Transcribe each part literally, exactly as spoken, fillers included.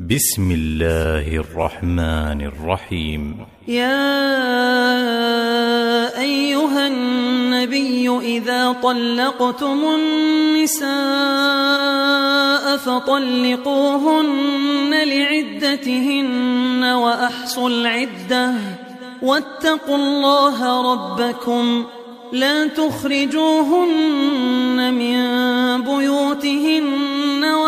بسم الله الرحمن الرحيم يا أيها النبي إذا طلقتم النساء فطلقوهن لعدتهن وأحصوا العدة واتقوا الله ربكم لا تخرجوهن من بيوتهن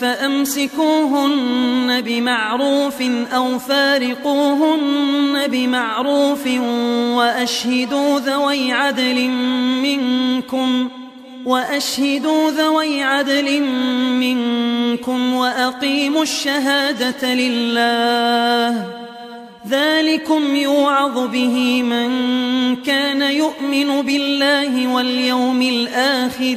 فأمسكوهن بمعروف أو فارقوهن بمعروف وأشهدوا ذوي عدل منكم وأشهدوا ذوي عدل منكم وأقيموا الشهادة لله ذلكم يوعظ به من كان يؤمن بالله واليوم الآخر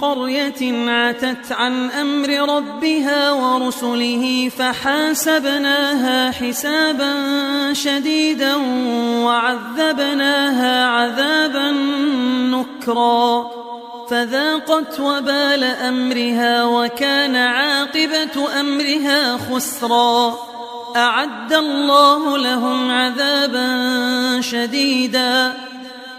قرية عتت عن أمر ربها ورسله فحاسبناها حسابا شديدا وعذبناها عذابا نكرا فذاقت وبال أمرها وكان عاقبة أمرها خسرا أعد الله لهم عذابا شديدا